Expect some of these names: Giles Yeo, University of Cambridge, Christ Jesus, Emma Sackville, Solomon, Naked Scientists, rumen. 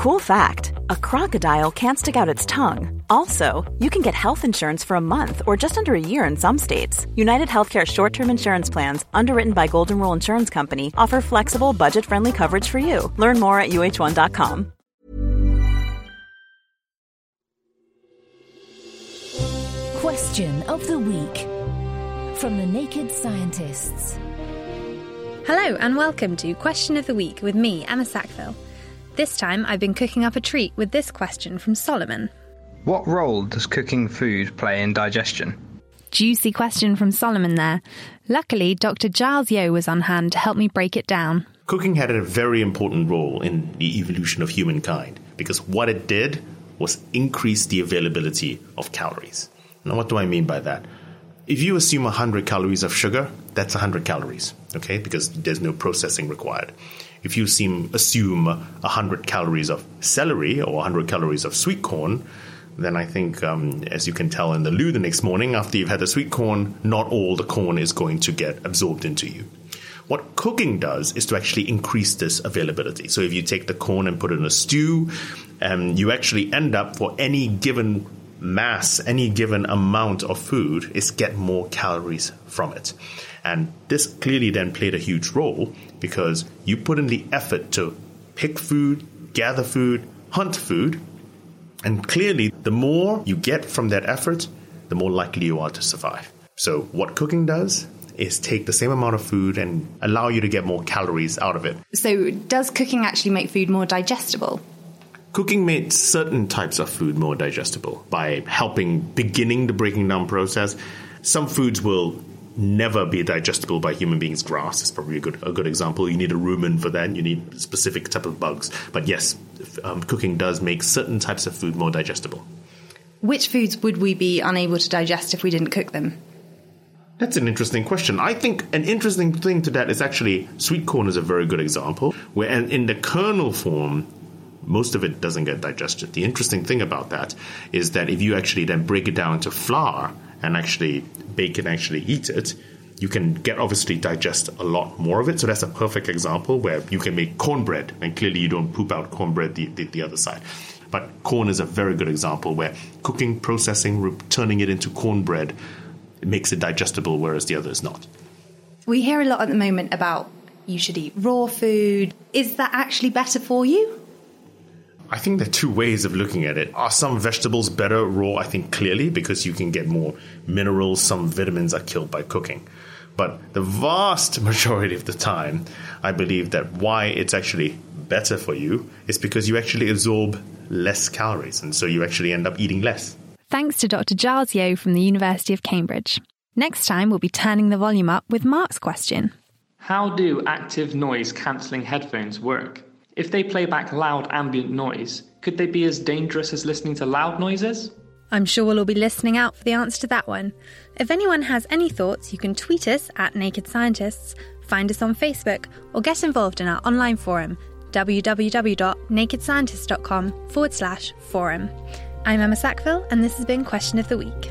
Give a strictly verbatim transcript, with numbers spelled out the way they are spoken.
Cool fact, a crocodile can't stick out its tongue. Also, you can get health insurance for a month or just under a year in some states. United Healthcare short-term insurance plans, underwritten by Golden Rule Insurance Company, offer flexible, budget-friendly coverage for you. Learn more at U H one dot com. Question of the Week from the Naked Scientists. Hello and welcome to Question of the Week with me, Emma Sackville. This time I've been cooking up a treat with this question from Solomon. What role does cooking food play in digestion? Juicy question from Solomon there. Luckily, Doctor Giles Yeo was on hand to help me break it down. Cooking had a very important role in the evolution of humankind because what it did was increase the availability of calories. Now, what do I mean by that? If you assume one hundred calories of sugar, that's one hundred calories, okay, because there's no processing required. If you assume, assume one hundred calories of celery or one hundred calories of sweet corn, then I think, um, as you can tell in the loo the next morning, after you've had the sweet corn, not all the corn is going to get absorbed into you. What cooking does is to actually increase this availability. So if you take the corn and put it in a stew, um, you actually end up, for any given mass, any given amount of food, is get more calories from it. And this clearly then played a huge role because you put in the effort to pick food, gather food, hunt food, and clearly the more you get from that effort, the more likely you are to survive. So what cooking does is take the same amount of food and allow you to get more calories out of it. So does cooking actually make food more digestible? Cooking made certain types of food more digestible by helping beginning the breaking down process. Some foods will never be digestible by human beings. Grass is probably a good a good example. You need a rumen for that. You need a specific type of bugs. But yes, um, cooking does make certain types of food more digestible. Which foods would we be unable to digest if we didn't cook them? That's an interesting question. I think an interesting thing to that is actually sweet corn is a very good example, where in the kernel form, most of it doesn't get digested. The interesting thing about that is that if you actually then break it down into flour and actually bake and actually eat it, you can get obviously digest a lot more of it. So that's a perfect example where you can make cornbread, and clearly you don't poop out cornbread the, the, the other side. But corn is a very good example where cooking, processing, turning it into cornbread, it makes it digestible, whereas the other is not. We hear a lot at the moment about you should eat raw food. Is that actually better for you? I think there are two ways of looking at it. Are some vegetables better raw? I think clearly, because you can get more minerals. Some vitamins are killed by cooking. But the vast majority of the time, I believe that why it's actually better for you is because you actually absorb less calories. And so you actually end up eating less. Thanks to Doctor Giles Yeo from the University of Cambridge. Next time, we'll be turning the volume up with Mark's question. How do active noise-cancelling headphones work? If they play back loud ambient noise, could they be as dangerous as listening to loud noises? I'm sure we'll all be listening out for the answer to that one. If anyone has any thoughts, you can tweet us at Naked Scientists, find us on Facebook, or get involved in our online forum, www.nakedscientists.com forward slash forum. I'm Emma Sackville, and this has been Question of the Week.